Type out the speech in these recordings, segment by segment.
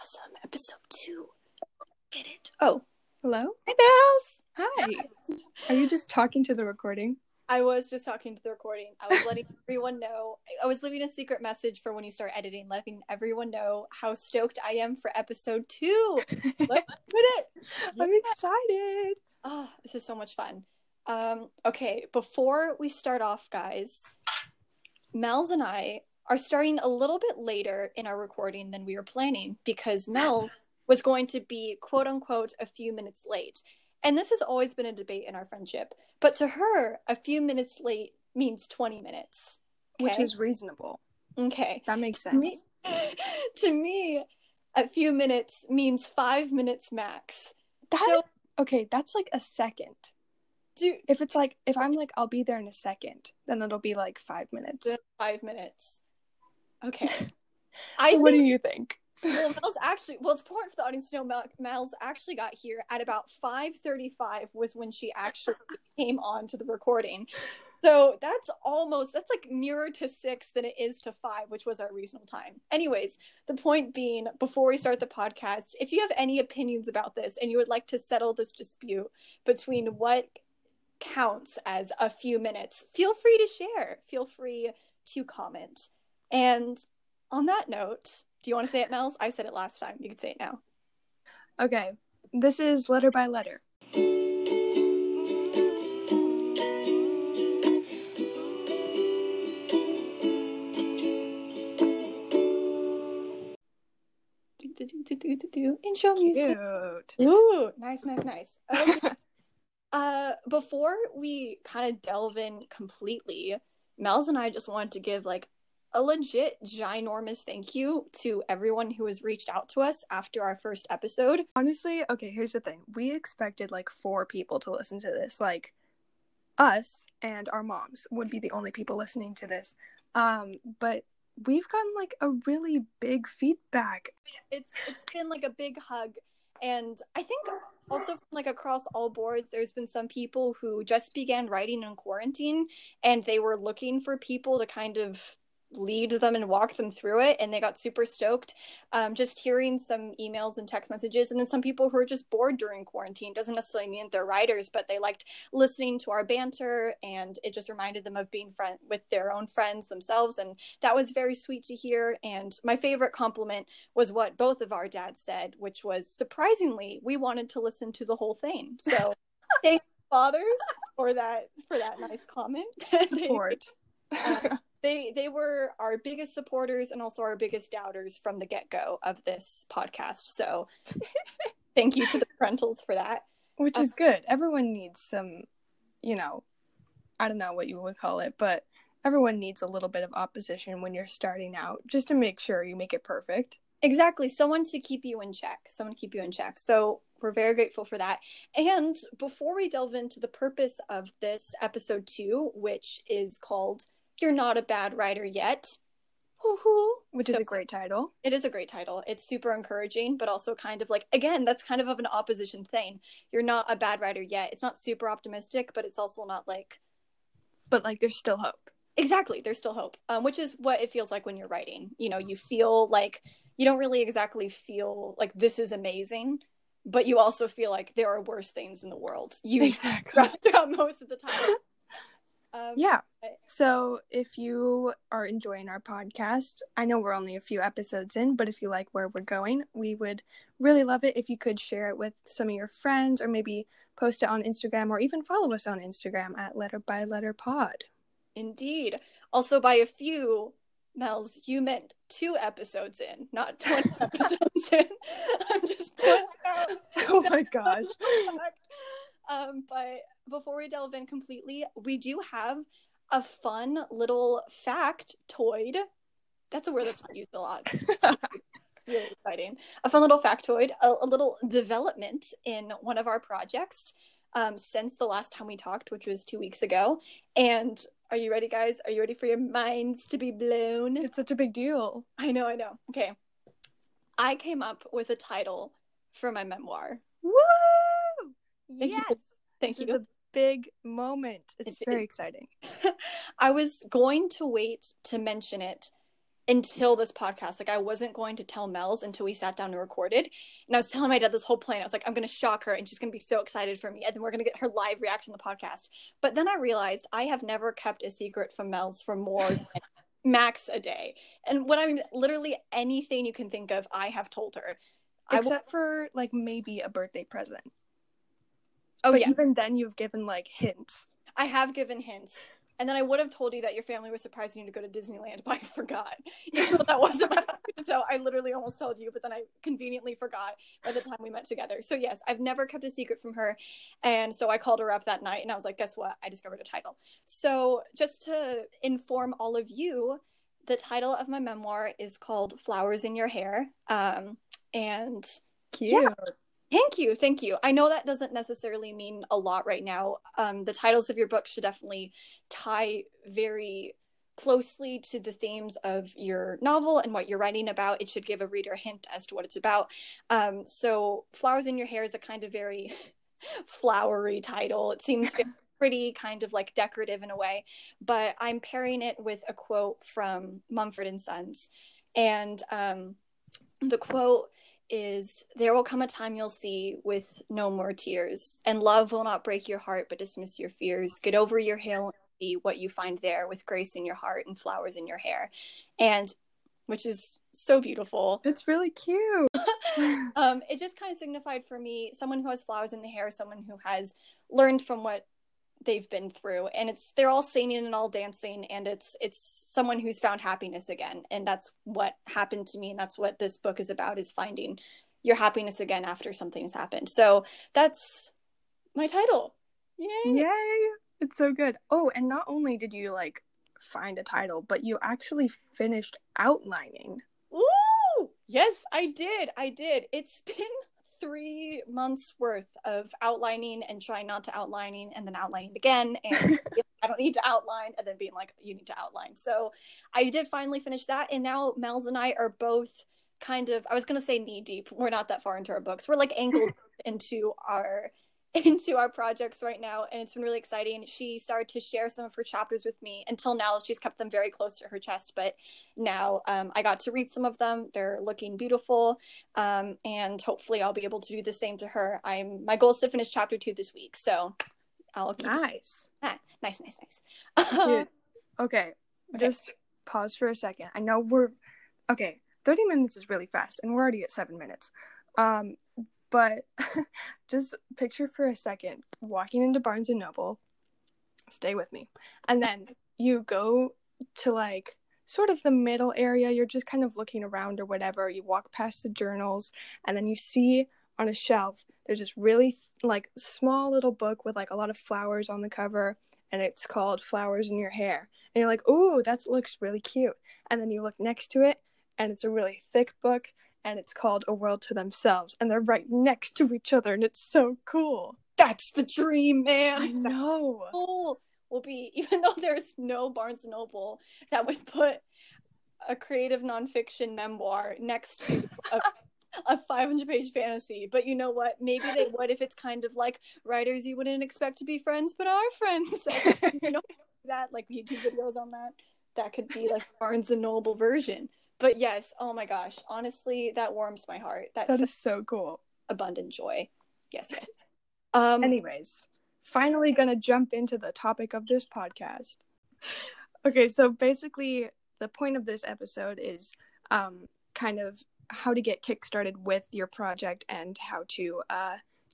awesome. Episode 2. Get it? Oh, hello. Hi, Bells. Hi. Are you just talking to the recording? I was just talking to the recording. I was letting everyone know. I was leaving a secret message for when you start editing, letting everyone know how stoked I am for episode 2. Let's do it. Yeah. I'm excited. Oh, this is so much fun. Okay, before we start off, guys, Mel's and I are starting a little bit later in our recording than we were planning because Mel's was going to be, quote unquote, a few minutes late. And this has always been a debate in our friendship. But to her, a few minutes late means 20 minutes. Okay? Which is reasonable. Okay. That makes sense. To me, a few minutes means 5 minutes max. That's like a second. Dude. If I'm like, I'll be there in a second, then it'll be like 5 minutes. 5 minutes. Okay. What do you think? Well, it's important for the audience to know Mel's actually got here at about 5:35 was when she actually came on to the recording. So that's like nearer to 6 than it is to 5, which was our reasonable time. Anyways, the point being, before we start the podcast, if you have any opinions about this and you would like to settle this dispute between what counts as a few minutes, feel free to share. Feel free to comment. And on that note... Do you want to say it, Mel's? I said it last time. You can say it now. Okay. This is Letter by Letter. Intro music. Cute. Ooh, nice. Okay. Before we kind of delve in completely, Mel's and I just wanted to give a legit ginormous thank you to everyone who has reached out to us after our first episode. Honestly, okay, here's the thing. We expected 4 people to listen to this. Us and our moms would be the only people listening to this. But we've gotten a really big feedback. It's been a big hug. And I think also from across all boards, there's been some people who just began writing in quarantine and they were looking for people to kind of lead them and walk them through it, and they got super stoked just hearing some emails and text messages. And then some people who are just bored during quarantine, doesn't necessarily mean they're writers, but they liked listening to our banter and it just reminded them of being with their own friends themselves, and that was very sweet to hear. And my favorite compliment was what both of our dads said, which was, surprisingly, we wanted to listen to the whole thing. So thank you, fathers, for that nice comment. They were our biggest supporters and also our biggest doubters from the get-go of this podcast. So thank you to the parentals for that. Which is good. Everyone needs some, I don't know what you would call it, but everyone needs a little bit of opposition when you're starting out just to make sure you make it perfect. Exactly. Someone to keep you in check. So we're very grateful for that. And before we delve into the purpose of this episode 2, which is called... You're Not a Bad Writer Yet. Woo-hoo. Which is a great title. It is a great title. It's super encouraging, but also kind of again, that's kind of an opposition thing. You're not a bad writer yet. It's not super optimistic, but it's also not But there's still hope. Exactly. There's still hope, which is what it feels like when you're writing. You feel you don't really exactly feel this is amazing, but you also feel there are worse things in the world. Exactly. Throughout most of the time. Yeah. So if you are enjoying our podcast, I know we're only a few episodes in, but if you like where we're going, we would really love it if you could share it with some of your friends, or maybe post it on Instagram, or even follow us on Instagram at Letter by Letter Pod. Indeed. Also, by a few, Mel's, you meant 2 episodes in, not 20 episodes in. I'm just pointing out. Oh my gosh. But before we delve in completely, we do have a fun little fact toid. That's a word that's not used a lot. Really exciting. A fun little factoid, a little development in one of our projects since the last time we talked, which was 2 weeks ago. And are you ready, guys? Are you ready for your minds to be blown? It's such a big deal. I know. Okay. I came up with a title for my memoir. Woo! Thank you. It's a big moment. It's very exciting. I was going to wait to mention it until this podcast. Like, I wasn't going to tell Mel's until we sat down and recorded. And I was telling my dad this whole plan. I was like, I'm going to shock her and she's going to be so excited for me. And then we're going to get her live reaction on the podcast. But then I realized I have never kept a secret from Mel's for more than max a day. And what I mean, literally anything you can think of, I have told her. Except for, like, maybe a birthday present. Oh, but yeah. Even then, you've given, like, hints. I have given hints. And then I would have told you that your family was surprising you to go to Disneyland, but I forgot. You know, that wasn't my to tell. I literally almost told you, but then I conveniently forgot by the time we met together. So, yes, I've never kept a secret from her. And so I called her up that night, and I was like, guess what? I discovered a title. So just to inform all of you, the title of my memoir is called Flowers in Your Hair. And cute. Yeah. Thank you. I know that doesn't necessarily mean a lot right now. The titles of your book should definitely tie very closely to the themes of your novel and what you're writing about. It should give a reader a hint as to what it's about. So Flowers in Your Hair is a kind of very flowery title. It seems pretty kind of like decorative in a way, but I'm pairing it with a quote from Mumford and Sons. And the quote is, "There will come a time you'll see with no more tears, and love will not break your heart but dismiss your fears. Get over your hill and see what you find there, with grace in your heart and flowers in your hair." And which is so beautiful. It's really cute. It just kind of signified for me someone who has flowers in the hair, someone who has learned from what they've been through, and they're all singing and all dancing, and it's someone who's found happiness again. And that's what happened to me, and that's what this book is about, is finding your happiness again after something's happened. So that's my title. Yay! It's so good. Oh, and not only did you like find a title, but you actually finished outlining. Ooh! Yes, I did. It's been 3 months worth of outlining and trying not to outlining and then outlining again and I don't need to outline and then being like, you need to outline. So I did finally finish that, and now Mel's and I are both kind of, I was gonna say knee deep, we're not that far into our books, we're like ankle into our projects right now, and it's been really exciting. She started to share some of her chapters with me. Until now, she's kept them very close to her chest, but now I got to read some of them. They're looking beautiful, and hopefully I'll be able to do the same to her. My goal is to finish chapter 2 this week, so I'll keep Nice. Okay, just pause for a second. I know 30 minutes is really fast, and we're already at 7 minutes. But just picture for a second walking into Barnes & Noble, stay with me, and then you go to like sort of the middle area, you're just kind of looking around or whatever, you walk past the journals, and then you see on a shelf there's this really like small little book with like a lot of flowers on the cover, and it's called Flowers in Your Hair, and you're like, ooh, that looks really cute. And then you look next to it, and it's a really thick book, and it's called A World to Themselves, and they're right next to each other, and it's so cool. That's the dream, man. I know. Cool. Will be, even though there's no Barnes & Noble that would put a creative nonfiction memoir next to a 500-page fantasy, but you know what? Maybe they would if it's kind of like writers you wouldn't expect to be friends, but are friends. You know that, like YouTube videos on that. That could be like Barnes & Noble version. But yes, oh my gosh, honestly, that warms my heart. That is so cool. Abundant joy. Yes. Anyways, finally gonna jump into the topic of this podcast. Okay, so basically the point of this episode is kind of how to get kickstarted with your project and how to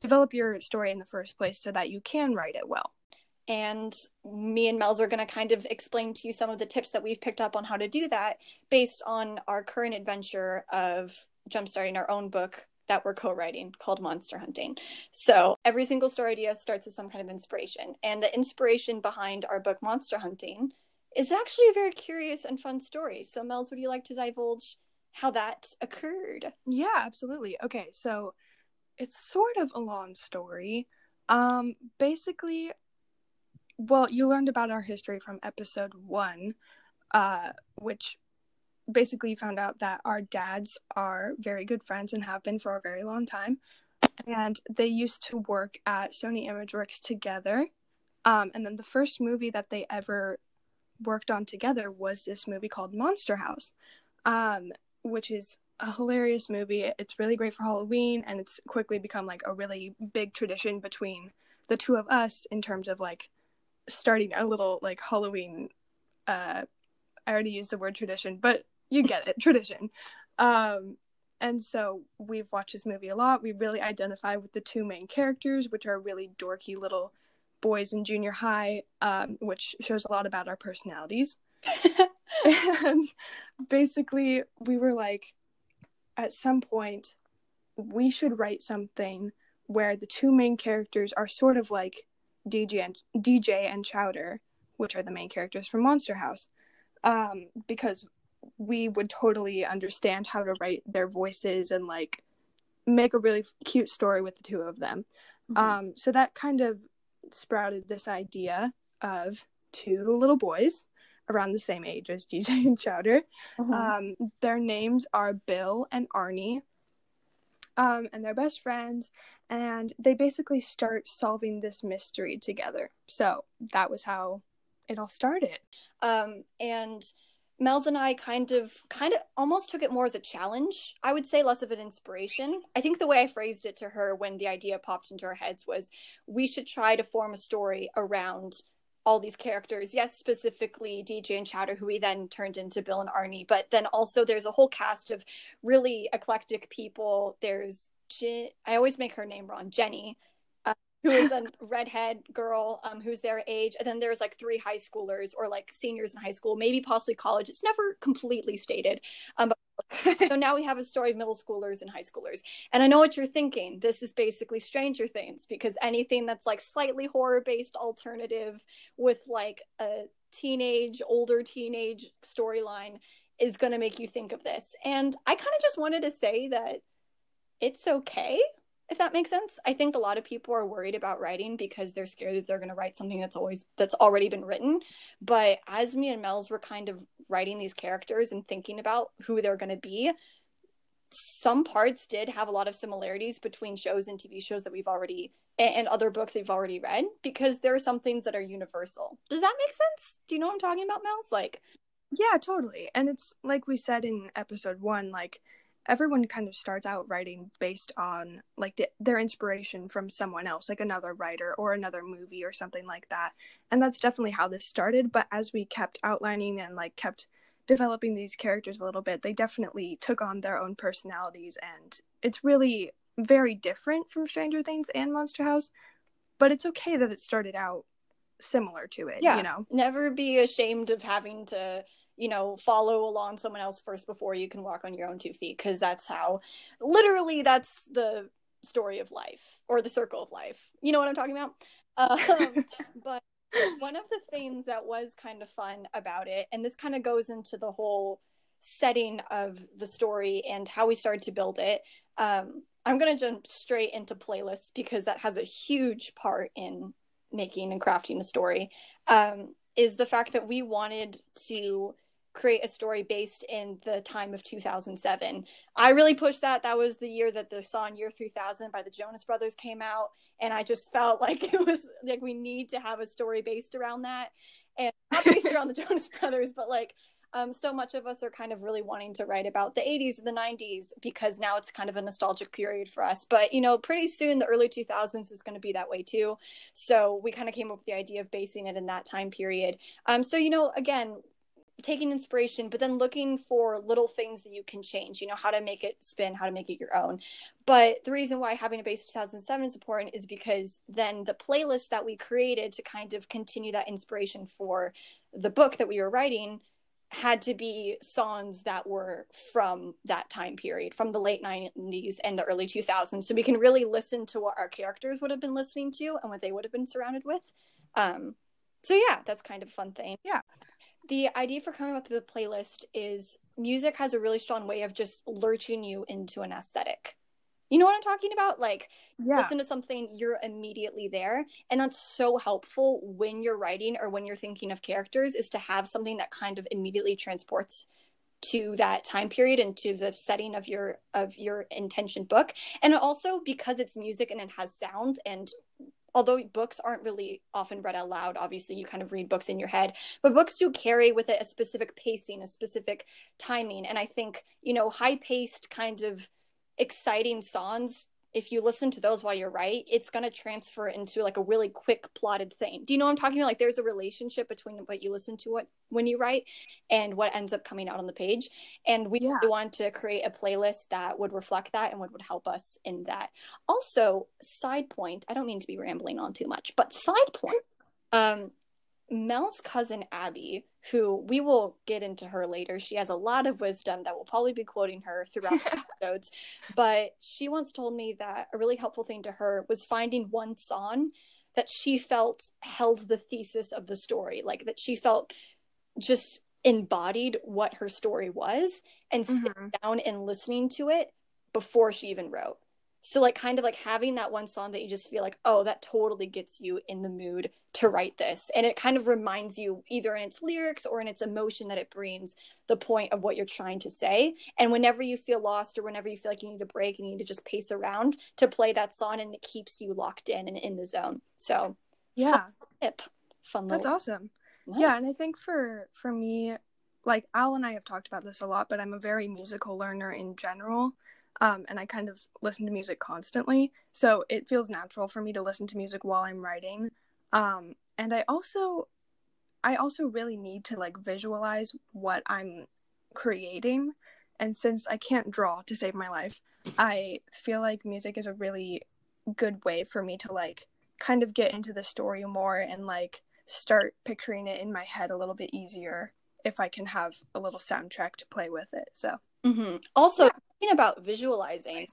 develop your story in the first place so that you can write it well. And me and Mel's are going to kind of explain to you some of the tips that we've picked up on how to do that based on our current adventure of jumpstarting our own book that we're co-writing called Monster Hunting. So every single story idea starts with some kind of inspiration. And the inspiration behind our book Monster Hunting is actually a very curious and fun story. So Mel's, would you like to divulge how that occurred? Yeah, absolutely. Okay, so it's sort of a long story. Basically... Well, you learned about our history from episode 1, which basically found out that our dads are very good friends and have been for a very long time. And they used to work at Sony Imageworks together. And then the first movie that they ever worked on together was this movie called Monster House. which is a hilarious movie. It's really great for Halloween, and it's quickly become like a really big tradition between the two of us in terms of like starting a little like Halloween I already used the word tradition, but you get it, tradition. And so we've watched this movie a lot. We really identify with the two main characters, which are really dorky little boys in junior high, which shows a lot about our personalities. And basically we were like, at some point we should write something where the two main characters are sort of like DJ and Chowder, which are the main characters from Monster House, because we would totally understand how to write their voices and like make a really cute story with the two of them. Mm-hmm. So that kind of sprouted this idea of two little boys around the same age as DJ and Chowder. Mm-hmm. Their names are Bill and Arnie, and they're best friends, and they basically start solving this mystery together. So that was how it all started. And Mel's and I kind of almost took it more as a challenge, I would say, less of an inspiration. I think the way I phrased it to her when the idea popped into our heads was, we should try to form a story around all these characters. Yes, specifically DJ and Chowder, who we then turned into Bill and Arnie, but then also there's a whole cast of really eclectic people. There's I always make her name wrong, Jenny, who is a redhead girl, who's their age. And then there's like three high schoolers or like seniors in high school, maybe possibly college. It's never completely stated. So now we have a story of middle schoolers and high schoolers. And I know what you're thinking. This is basically Stranger Things, because anything that's like slightly horror-based alternative with like a older teenage storyline is going to make you think of this. And I kind of just wanted to say that it's okay, if that makes sense. I think a lot of people are worried about writing because they're scared that they're going to write something that's already been written. But as me and Mel's were kind of writing these characters and thinking about who they're going to be, some parts did have a lot of similarities between shows and TV shows that we've already, and other books that we've already read, because there are some things that are universal. Does that make sense? Do you know what I'm talking about, Mel? Like, yeah, totally. And it's like we said in episode 1, like, everyone kind of starts out writing based on like their inspiration from someone else, like another writer or another movie or something like that. And that's definitely how this started. But as we kept outlining and like kept developing these characters a little bit, they definitely took on their own personalities. And it's really very different from Stranger Things and Monster House, but it's okay that it started out similar to it. Yeah, you know, never be ashamed of having to, you know, follow along someone else first before you can walk on your own two feet, because that's the story of life, or the circle of life, you know what I'm talking about. But one of the things that was kind of fun about it, and this kind of goes into the whole setting of the story and how we started to build it, I'm gonna jump straight into playlists, because that has a huge part in making and crafting a story, is the fact that we wanted to create a story based in the time of 2007. I really pushed that. That was the year that the song Year 3000 by the Jonas Brothers came out, and I just felt like it was like we need to have a story based around that, and not based around the Jonas Brothers, but like so much of us are kind of really wanting to write about the 80s and the 90s, because now it's kind of a nostalgic period for us. But, you know, pretty soon the early 2000s is going to be that way too. So we kind of came up with the idea of basing it in that time period. So, you know, again, taking inspiration, but then looking for little things that you can change, you know, how to make it spin, how to make it your own. But the reason why having a base 2007 is important is because then the playlist that we created to kind of continue that inspiration for the book that we were writing had to be songs that were from that time period, from the late 90s and the early 2000s, so we can really listen to what our characters would have been listening to and what they would have been surrounded with. So yeah, that's kind of a fun thing. Yeah, the idea for coming up with the playlist is music has a really strong way of just lurching you into an aesthetic. You know what I'm talking about? Like, yeah. Listen to something, you're immediately there. And that's so helpful when you're writing or when you're thinking of characters, is to have something that kind of immediately transports to that time period and to the setting of your intention book. And also because it's music and it has sound and although books aren't really often read out loud, obviously you kind of read books in your head, but books do carry with it a specific pacing, a specific timing. And I think, you know, high-paced kind of exciting songs, if you listen to those while you're writing, it's going to transfer into like a really quick plotted thing. Do you know what I'm talking about? Like there's a relationship between what you listen to when you write and what ends up coming out on the page. And we really wanted to create a playlist that would reflect that and would help us in that. Also, side point, I don't mean to be rambling on too much, but side point, Mel's cousin Abby, who we will get into her later, she has a lot of wisdom that we'll probably be quoting her throughout the episodes, but she once told me that a really helpful thing to her was finding one song that she felt held the thesis of the story, like that she felt just embodied what her story was, and sitting down and listening to it before she even wrote. So like kind of like having that one song that you just feel like, oh, that totally gets you in the mood to write this. And it kind of reminds you either in its lyrics or in its emotion that it brings the point of what you're trying to say. And whenever you feel lost or whenever you feel like you need a break and you need to just pace around, to play that song, and it keeps you locked in and in the zone. So yeah, fun little. That's awesome. What? Yeah. And I think for me, like Al and I have talked about this a lot, but I'm a very musical learner in general. And I kind of listen to music constantly, so it feels natural for me to listen to music while I'm writing. And I also really need to like visualize what I'm creating. And since I can't draw to save my life, I feel like music is a really good way for me to like kind of get into the story more and like start picturing it in my head a little bit easier if I can have a little soundtrack to play with it. So also, about visualizing,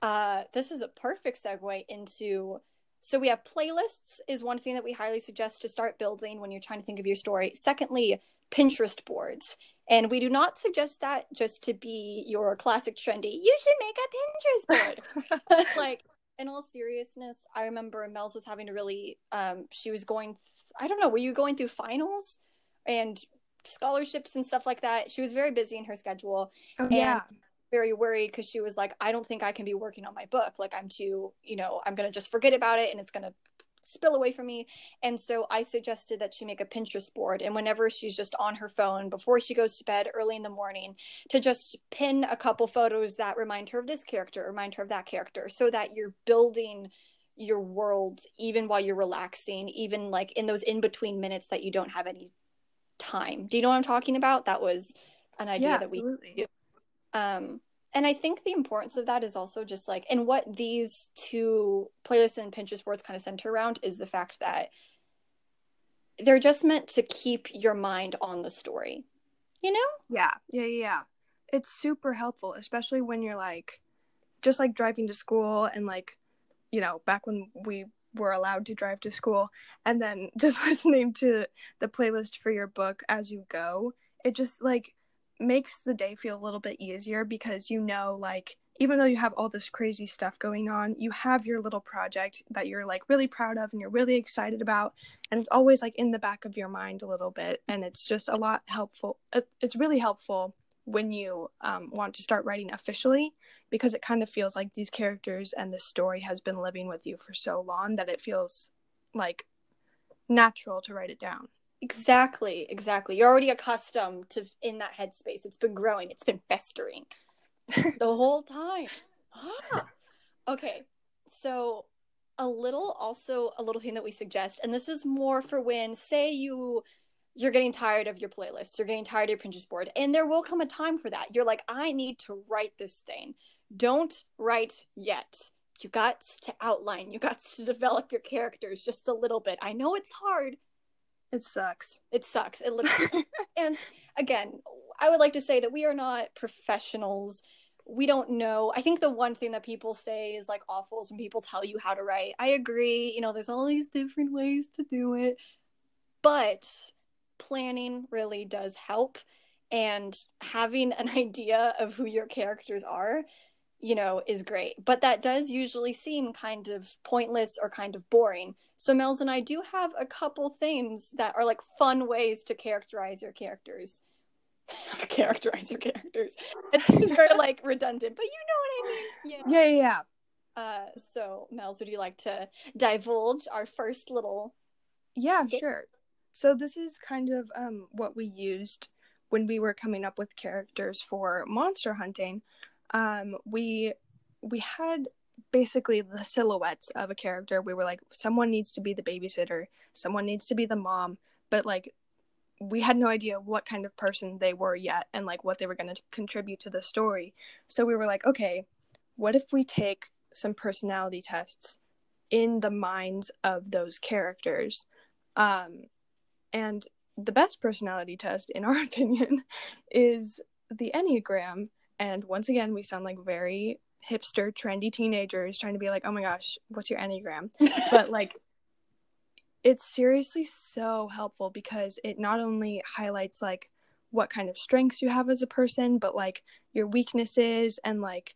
this is a perfect segue into, so we have playlists is one thing that we highly suggest to start building when you're trying to think of your story. Secondly, Pinterest boards. And we do not suggest that just to be your classic trendy, you should make a Pinterest board. Like, in all seriousness, I remember Mel's was having to really, she was going, I don't know, were you going through finals and scholarships and stuff like that? She was very busy in her schedule. Oh, and yeah. Very worried because she was like, I don't think I can be working on my book. Like I'm too, you know, I'm going to just forget about it and it's going to spill away from me. And so I suggested that she make a Pinterest board. And whenever she's just on her phone before she goes to bed early in the morning, to just pin a couple photos that remind her of this character, remind her of that character, so that you're building your world even while you're relaxing, even like in those in-between minutes that you don't have any time. Do you know what I'm talking about? That was an idea that we do. And I think the importance of that is also just like, and what these two playlists and Pinterest boards kind of center around is the fact that they're just meant to keep your mind on the story, you know? Yeah. It's super helpful, especially when you're like, just like driving to school and like, you know, back when we were allowed to drive to school, and then just listening to the playlist for your book as you go, it just like makes the day feel a little bit easier, because you know, like, even though you have all this crazy stuff going on, you have your little project that you're like really proud of and you're really excited about, and it's always like in the back of your mind a little bit. And it's just a lot helpful. It's really helpful when you want to start writing officially, because it kind of feels like these characters and this story has been living with you for so long that it feels like natural to write it down. Exactly. You're already accustomed to in that headspace. It's been growing. It's been festering the whole time. Okay. So a little thing that we suggest, and this is more for when, say you're getting tired of your playlist, you're getting tired of your Pinterest board, and there will come a time for that. You're like, I need to write this thing. Don't write yet. You got to outline. You got to develop your characters just a little bit. I know it's hard. It sucks. It looks. And again, I would like to say that we are not professionals. We don't know. I think the one thing that people say is like awful is when people tell you how to write. I agree. You know, there's all these different ways to do it, but planning really does help. And having an idea of who your characters are, you know, is great, but that does usually seem kind of pointless or kind of boring. So Mel's and I do have a couple things that are like fun ways to characterize your characters. And these are like redundant, but you know what I mean? Yeah. So Mel's, would you like to divulge our first little... Yeah, sure. So this is kind of what we used when we were coming up with characters for Monster Hunting. We had basically the silhouettes of a character. We were like, someone needs to be the babysitter, someone needs to be the mom, but like we had no idea what kind of person they were yet and like what they were going to contribute to the story. So we were like, okay, what if we take some personality tests in the minds of those characters? And the best personality test, in our opinion, is the Enneagram. And once again, we sound like very hipster, trendy teenagers trying to be like, oh my gosh, what's your Enneagram? But like, it's seriously so helpful because it not only highlights like what kind of strengths you have as a person, but like your weaknesses and like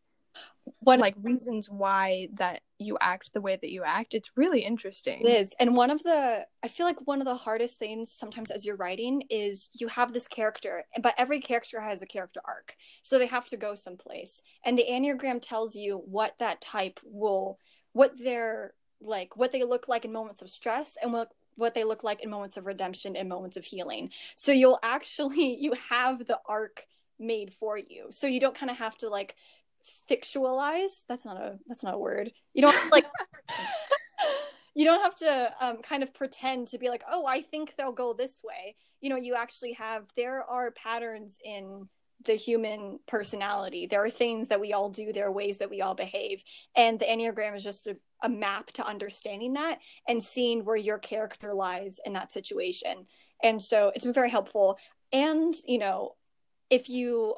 what like reasons why that you act the way that you act. It's really interesting. It is. And I feel like one of the hardest things sometimes as you're writing is you have this character, but every character has a character arc, so they have to go someplace. And the Enneagram tells you what that type will, what they're like, what they look like in moments of stress, and what they look like in moments of redemption and moments of healing. So you'll actually, you have the arc made for you, so you don't kind of have to like fictionalize. That's not a word. You don't like you don't have to kind of pretend to be like, oh, I think they'll go this way. You know, you actually have, there are patterns in the human personality. There are things that we all do, there are ways that we all behave, and the Enneagram is just a map to understanding that and seeing where your character lies in that situation. And so it's been very helpful. And you know,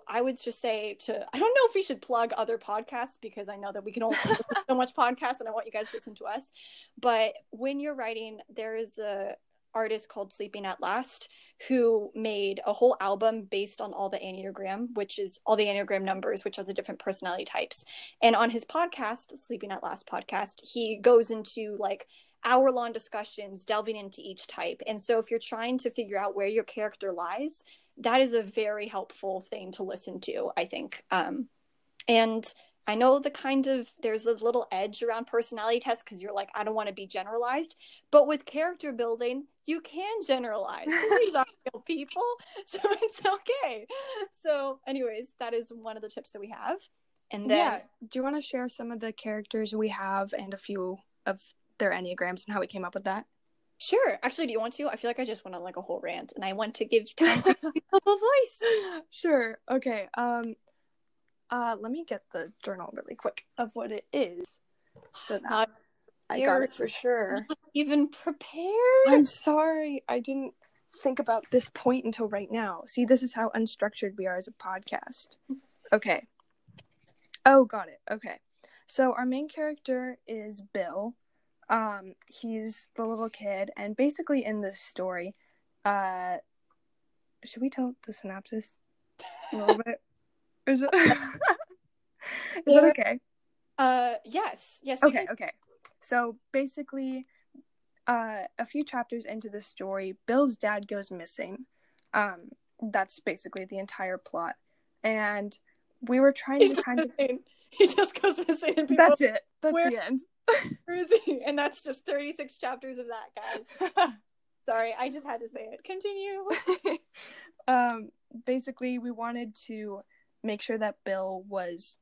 I would just say I don't know if we should plug other podcasts, because I know that we can only listen to so much podcasts and I want you guys to listen to us. But when you're writing, there is an artist called Sleeping At Last who made a whole album based on all the Enneagram, which is all the Enneagram numbers, which are the different personality types. And on his podcast, Sleeping At Last podcast, he goes into like hour-long discussions delving into each type. And so if you're trying to figure out where your character lies, that is a very helpful thing to listen to, I think. And I know there's a little edge around personality tests because you're like, I don't want to be generalized. But with character building, you can generalize. These are real people, so it's okay. So anyways, that is one of the tips that we have. And then, yeah. Do you want to share some of the characters we have and a few of their Enneagrams and how we came up with that? Sure. Actually, do you want to? I feel like I just went on like a whole rant and I want to give time to a voice. Sure. Okay. Let me get the journal really quick of what it is. So that I got it for sure. Not even prepared. I'm sorry. I didn't think about this point until right now. See, this is how unstructured we are as a podcast. Okay. Oh, got it. Okay. So our main character is Bill. He's the little kid, and basically in this story, should we tell the synopsis a little bit? Is it okay? Yes. Okay. So basically, a few chapters into the story, Bill's dad goes missing. That's basically the entire plot, and we were trying to kind of. He just goes missing. And that's it. That's the end. Where is he? And that's just 36 chapters of that, guys. Sorry, I just had to say it. Continue. Basically, we wanted to make sure that Bill was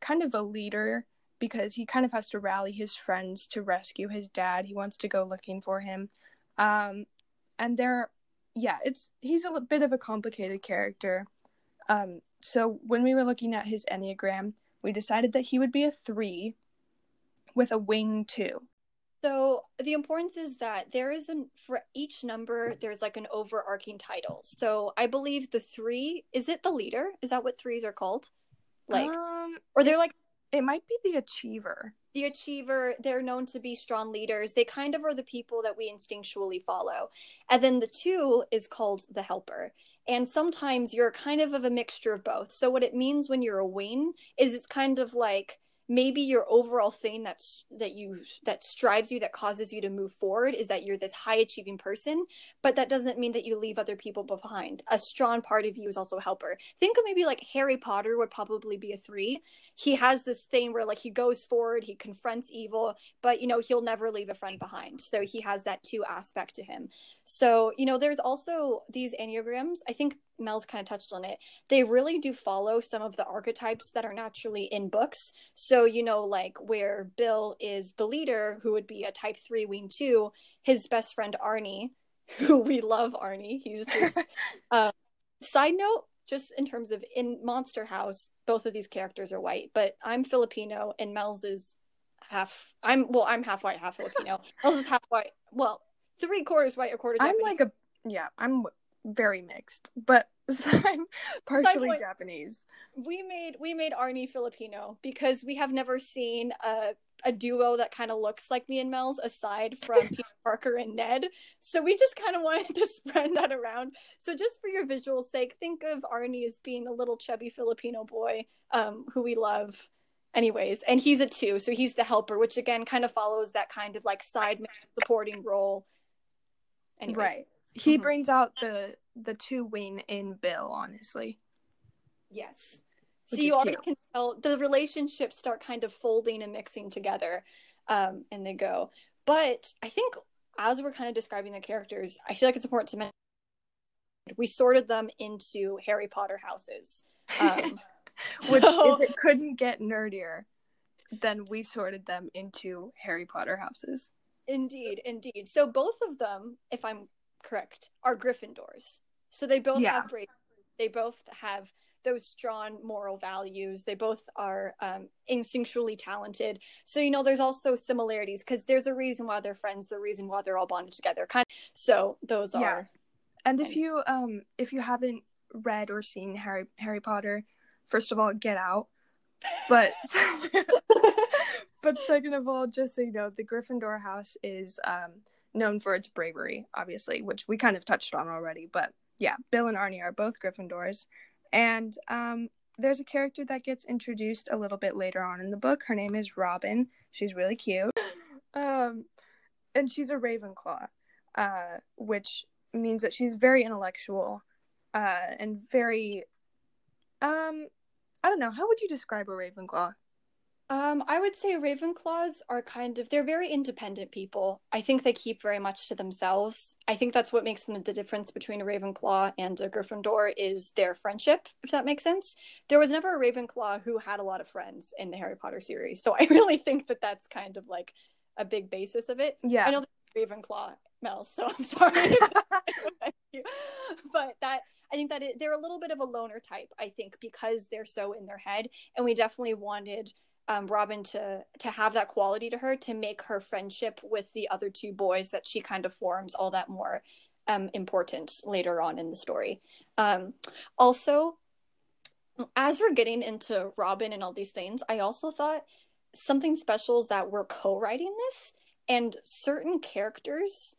kind of a leader, because he kind of has to rally his friends to rescue his dad. He wants to go looking for him. He's a bit of a complicated character. So when we were looking at his Enneagram, we decided that he would be a 3 with a wing 2. So the importance is that there is for each number, there's like an overarching title. So I believe the 3, is it the leader? Is that what 3s are called? Like, or they're like, it might be the achiever. The achiever, they're known to be strong leaders. They kind of are the people that we instinctually follow. And then the 2 is called the helper. And sometimes you're kind of a mixture of both. So what it means when you're a wing is it's kind of like maybe your overall thing that strives you, that causes you to move forward, is that you're this high achieving person, but that doesn't mean that you leave other people behind. A strong part of you is also a helper. Think of maybe like Harry Potter would probably be a 3. He has this thing where like he goes forward, he confronts evil, but you know, he'll never leave a friend behind. So he has that 2 aspect to him. So, you know, there's also these Enneagrams. I think Mel's kind of touched on it. They really do follow some of the archetypes that are naturally in books. So, you know, like where Bill is the leader, who would be a type 3 wing 2, his best friend Arnie, who we love Arnie. He's just side note, just in terms of in Monster House, both of these characters are white, but I'm Filipino and Mel's is half. I'm half white, half Filipino. Mel's is half white. Well, 3/4 white, 1/4 Japanese. I'm very mixed, but I'm partially Japanese. We made Arnie Filipino because we have never seen a duo that kind of looks like me and Mel's aside from Peter Parker and Ned. So we just kind of wanted to spread that around. So just for your visual sake, think of Arnie as being a little chubby Filipino boy who we love anyways. And he's a 2. So he's the helper, which again kind of follows that kind of like sideman supporting role. Anyways. Right. He brings out the 2 wing in Bill, honestly. Yes. So you already can tell the relationships start kind of folding and mixing together, and they go. But I think as we're kind of describing the characters, I feel like it's important to mention we sorted them into Harry Potter houses. Which if it couldn't get nerdier, then we sorted them into Harry Potter houses. Indeed. So both of them, if I'm correct, are Gryffindors. So they both have bravery. They both have those strong moral values. They both are instinctually talented. So, you know, there's also similarities because there's a reason why they're friends, the reason why they're all bonded together. So those are. And if you haven't read or seen Harry Potter, first of all, get out. But second of all, just so you know, the Gryffindor house is known for its bravery, obviously, which we kind of touched on already. But yeah, Bill and Arnie are both Gryffindors. And there's a character that gets introduced a little bit later on in the book. Her name is Robin. She's really cute. And she's a Ravenclaw, which means that she's very intellectual and very, I don't know, how would you describe a Ravenclaw? I would say Ravenclaws are they're very independent people. I think they keep very much to themselves. I think that's what makes them the difference between a Ravenclaw and a Gryffindor is their friendship, if that makes sense. There was never a Ravenclaw who had a lot of friends in the Harry Potter series. So I really think that that's kind of like a big basis of it. Yeah. I know there's Ravenclaw, Mel, so I'm sorry. But they're a little bit of a loner type, I think, because they're so in their head. And we definitely wanted Robin to have that quality to her to make her friendship with the other 2 boys that she kind of forms all that more important later on in the story. Also, as we're getting into Robin and all these things, I also thought something special is that we're co-writing this and certain characters.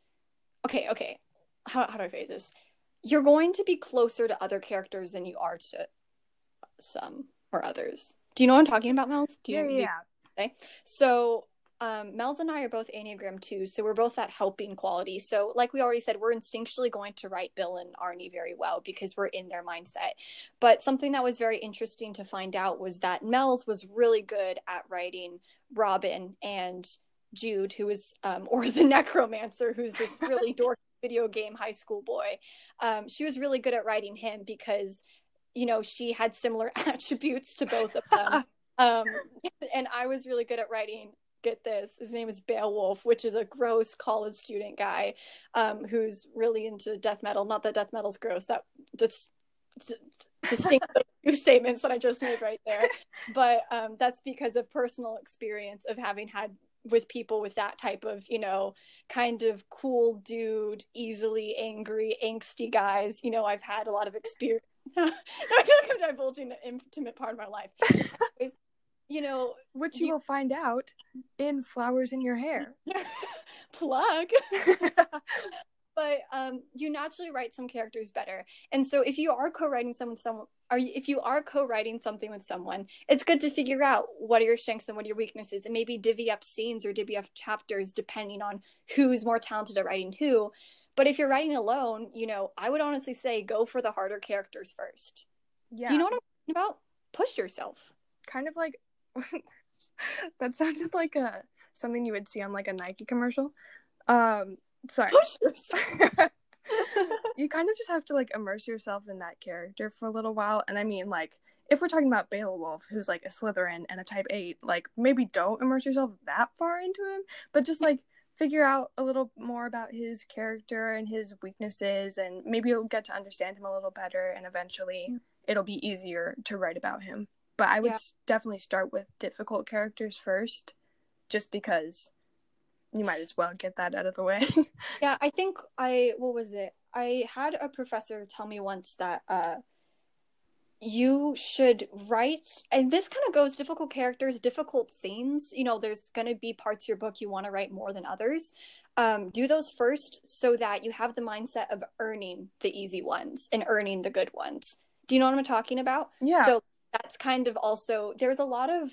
Okay. How do I phrase this? You're going to be closer to other characters than you are to some or others. Do you know what I'm talking about, Mel's? Yeah. Okay. So Mel's and I are both Enneagram 2, so we're both that helping quality. So like we already said, we're instinctually going to write Bill and Arnie very well because we're in their mindset. But something that was very interesting to find out was that Mel's was really good at writing Robin and Jude, who is, or the Necromancer, who's this really dorky video game high school boy. She was really good at writing him because, you know, she had similar attributes to both of them. And I was really good at writing, get this, his name is Beowulf, which is a gross college student guy who's really into death metal. Not that death metal's gross, that distinct two statements that I just made right there. But that's because of personal experience of having had with people with that type of, you know, kind of cool dude, easily angry, angsty guys. You know, I've had a lot of experience. Now I feel like I'm divulging an intimate part of my life. You know, which you will find out in Flowers in Your Hair. Plug. But you naturally write some characters better. And so if you are co-writing someone if you are co-writing something with someone, it's good to figure out what are your strengths and what are your weaknesses, and maybe divvy up scenes or divvy up chapters depending on who's more talented at writing who. But if you're writing alone, you know, I would honestly say go for the harder characters first. Yeah. Do you know what I'm talking about? Push yourself. Kind of like, that sounded like something you would see on like a Nike commercial. Sorry. Push yourself. You kind of just have to like immerse yourself in that character for a little while. And I mean, like, if we're talking about Beowulf, who's like a Slytherin and a type 8, like maybe don't immerse yourself that far into him, but just like figure out a little more about his character and his weaknesses, and maybe you'll get to understand him a little better, and eventually it'll be easier to write about him. But I would definitely start with difficult characters first, just because you might as well get that out of the way. Yeah, I think I had a professor tell me once that you should write, and this kind of goes difficult characters, difficult scenes, you know, there's going to be parts of your book you want to write more than others. Do those first so that you have the mindset of earning the easy ones and earning the good ones. Do you know what I'm talking about? Yeah. So that's kind of also, there's a lot of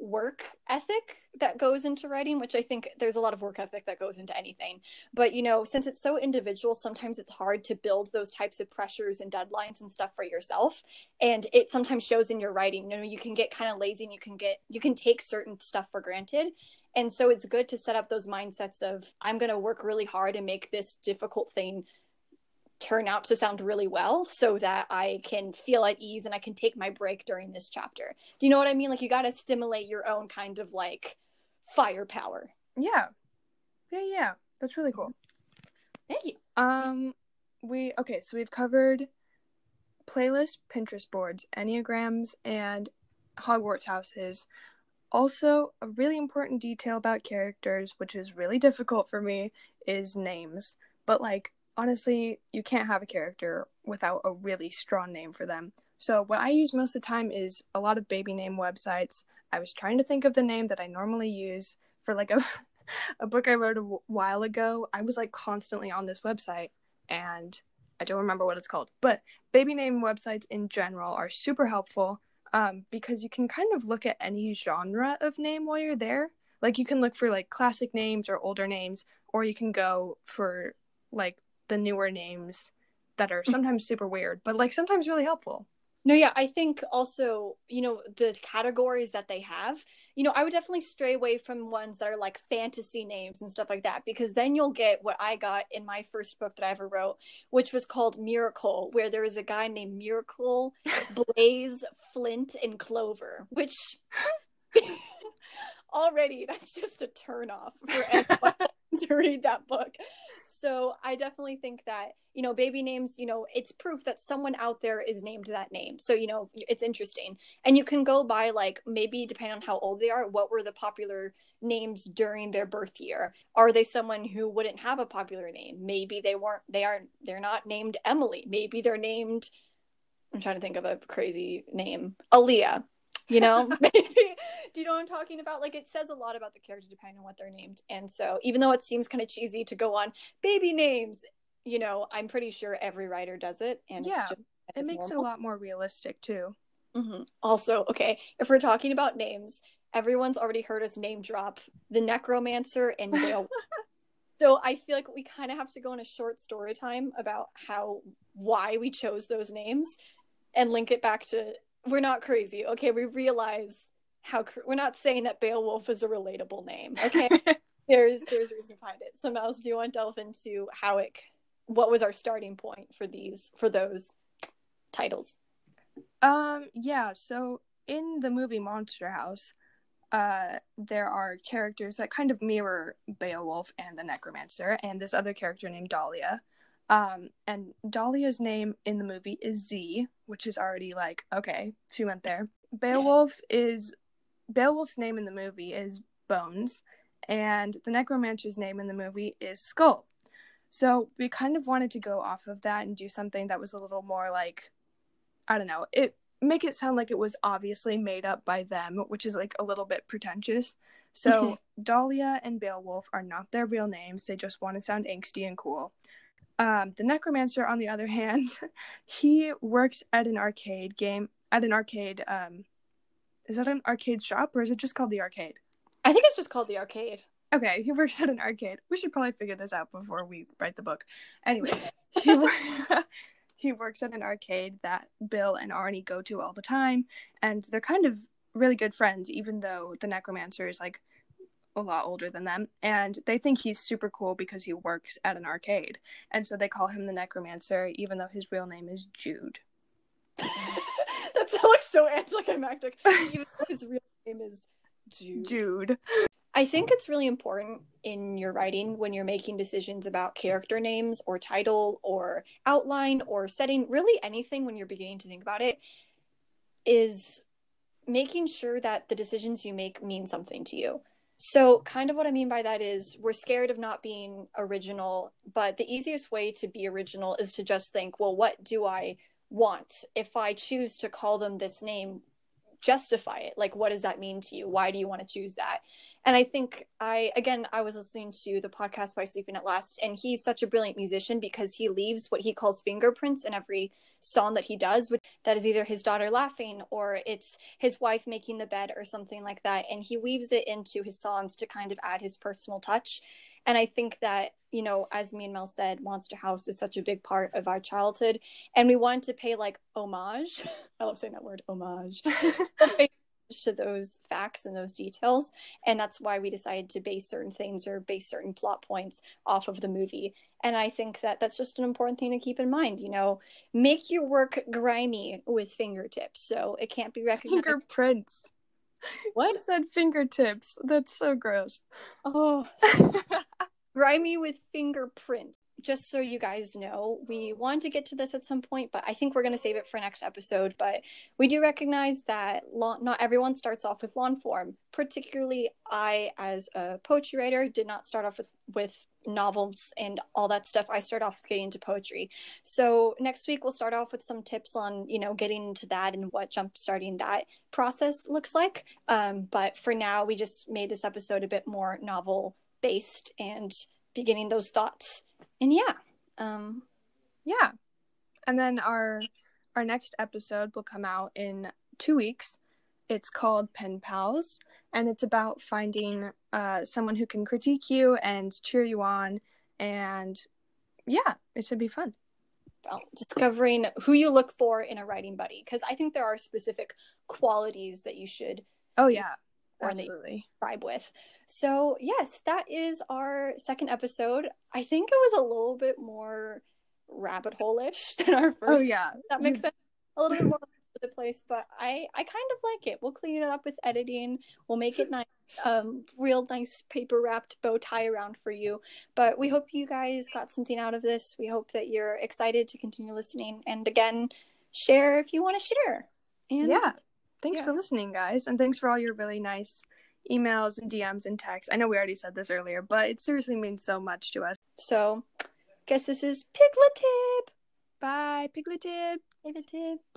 work ethic that goes into writing, which I think there's a lot of work ethic that goes into anything. But, you know, since it's so individual, sometimes it's hard to build those types of pressures and deadlines and stuff for yourself. And it sometimes shows in your writing. You know, you can get kind of lazy and you can take certain stuff for granted. And so it's good to set up those mindsets of, I'm going to work really hard and make this difficult thing turn out to sound really well so that I can feel at ease and I can take my break during this chapter. Do you know what I mean? Like, you got to stimulate your own kind of like firepower. Yeah. That's really cool. Thank you. So we've covered playlists, Pinterest boards, Enneagrams, and Hogwarts houses. Also, a really important detail about characters, which is really difficult for me, is names. But like, honestly, you can't have a character without a really strong name for them. So what I use most of the time is a lot of baby name websites. I was trying to think of the name that I normally use for like a book I wrote a while ago. I was like constantly on this website and I don't remember what it's called. But baby name websites in general are super helpful because you can kind of look at any genre of name while you're there. Like, you can look for like classic names or older names, or you can go for like the newer names that are sometimes super weird, but like sometimes really helpful. No, yeah, I think also, you know, the categories that they have, you know, I would definitely stray away from ones that are like fantasy names and stuff like that, because then you'll get what I got in my first book that I ever wrote, which was called Miracle, where there was a guy named Miracle, Blaze, Flint, and Clover, which already that's just a turnoff for everyone to read that book. So I definitely think that, you know, baby names, you know, it's proof that someone out there is named that name. So, you know, it's interesting. And you can go by like, maybe depending on how old they are, what were the popular names during their birth year? Are they someone who wouldn't have a popular name? Maybe they're not named Emily. Maybe they're named, I'm trying to think of a crazy name, Aaliyah. You know, do you know what I'm talking about? Like, it says a lot about the character depending on what they're named. And so even though it seems kind of cheesy to go on baby names, you know, I'm pretty sure every writer does it. And yeah, it's just it makes it a lot more realistic too. Mm-hmm. Also, okay, if we're talking about names, everyone's already heard us name drop the necromancer and Beowulf. So I feel like we kind of have to go in a short story time about why we chose those names and link it back to, we're not crazy, okay? We realize we're not saying that Beowulf is a relatable name, okay? there's reason behind it. So, Miles, do you want to delve into what was our starting point for those titles? Yeah, so in the movie Monster House, there are characters that kind of mirror Beowulf and the Necromancer, and this other character named Dahlia. And Dahlia's name in the movie is Z, which is already like, okay, she went there. Beowulf's name in the movie is Bones, and the Necromancer's name in the movie is Skull. So we kind of wanted to go off of that and do something that was a little more like, I don't know, make it sound like it was obviously made up by them, which is like a little bit pretentious. So Dahlia and Beowulf are not their real names, they just want to sound angsty and cool. The necromancer, on the other hand, he works at an arcade game, at an arcade, is that an arcade shop, or is it just called the arcade? I think it's just called the arcade. Okay, he works at an arcade. We should probably figure this out before we write the book. Anyway, he works at an arcade that Bill and Arnie go to all the time, and they're kind of really good friends, even though the necromancer is, like, a lot older than them, and they think he's super cool because he works at an arcade, and so they call him the necromancer, even though his real name is Jude. That sounds like so anticlimactic. Even though his real name is Jude. I think it's really important in your writing when you're making decisions about character names or title or outline or setting, really anything when you're beginning to think about it, is making sure that the decisions you make mean something to you. So kind of what I mean by that is we're scared of not being original, but the easiest way to be original is to just think, well, what do I want? If I choose to call them this name, justify it. Like, what does that mean to you? Why do you want to choose that? And I think I was listening to the podcast by Sleeping At Last, and he's such a brilliant musician because he leaves what he calls fingerprints in every song that he does, which that is either his daughter laughing or it's his wife making the bed or something like that. And he weaves it into his songs to kind of add his personal touch. And I think that, you know, as me and Mel said, Monster House is such a big part of our childhood. And we wanted to pay, like, homage. I love saying that word, homage. To those facts and those details. And that's why we decided to base certain things or base certain plot points off of the movie. And I think that that's just an important thing to keep in mind. You know, make your work grimy with fingertips. So it can't be recognized. Fingerprints. What? I said fingertips. That's so gross. Oh, grimy with fingerprints. Just so you guys know, we wanted to get to this at some point, but I think we're going to save it for next episode. But we do recognize that not everyone starts off with long form. Particularly, I, as a poetry writer, did not start off with novels and all that stuff. I started off with getting into poetry. So next week, we'll start off with some tips on, you know, getting into that and what jumpstarting that process looks like. But for now, we just made this episode a bit more novel-based and beginning those thoughts. And yeah. And then our next episode will come out in 2 weeks. It's called Pen Pals, and it's about finding someone who can critique you and cheer you on. And yeah, it should be fun. Well, discovering who you look for in a writing buddy, because I think there are specific qualities that you should. Oh yeah. Absolutely vibe with. So yes, that is our second episode. I think it was a little bit more rabbit hole-ish than our first. Oh yeah, that makes sense. A little bit more the place, but I kind of like it. We'll clean it up with editing. We'll make it nice, real nice paper wrapped bow tie around for you. But we hope you guys got something out of this. We hope that you're excited to continue listening. And again, share if you want to share. And yeah. Thanks for listening, guys, and thanks for all your really nice emails and DMs and texts. I know we already said this earlier, but it seriously means so much to us. So, guess this is Piglet Tip. Bye, Piglet Tip. Piglet Tip.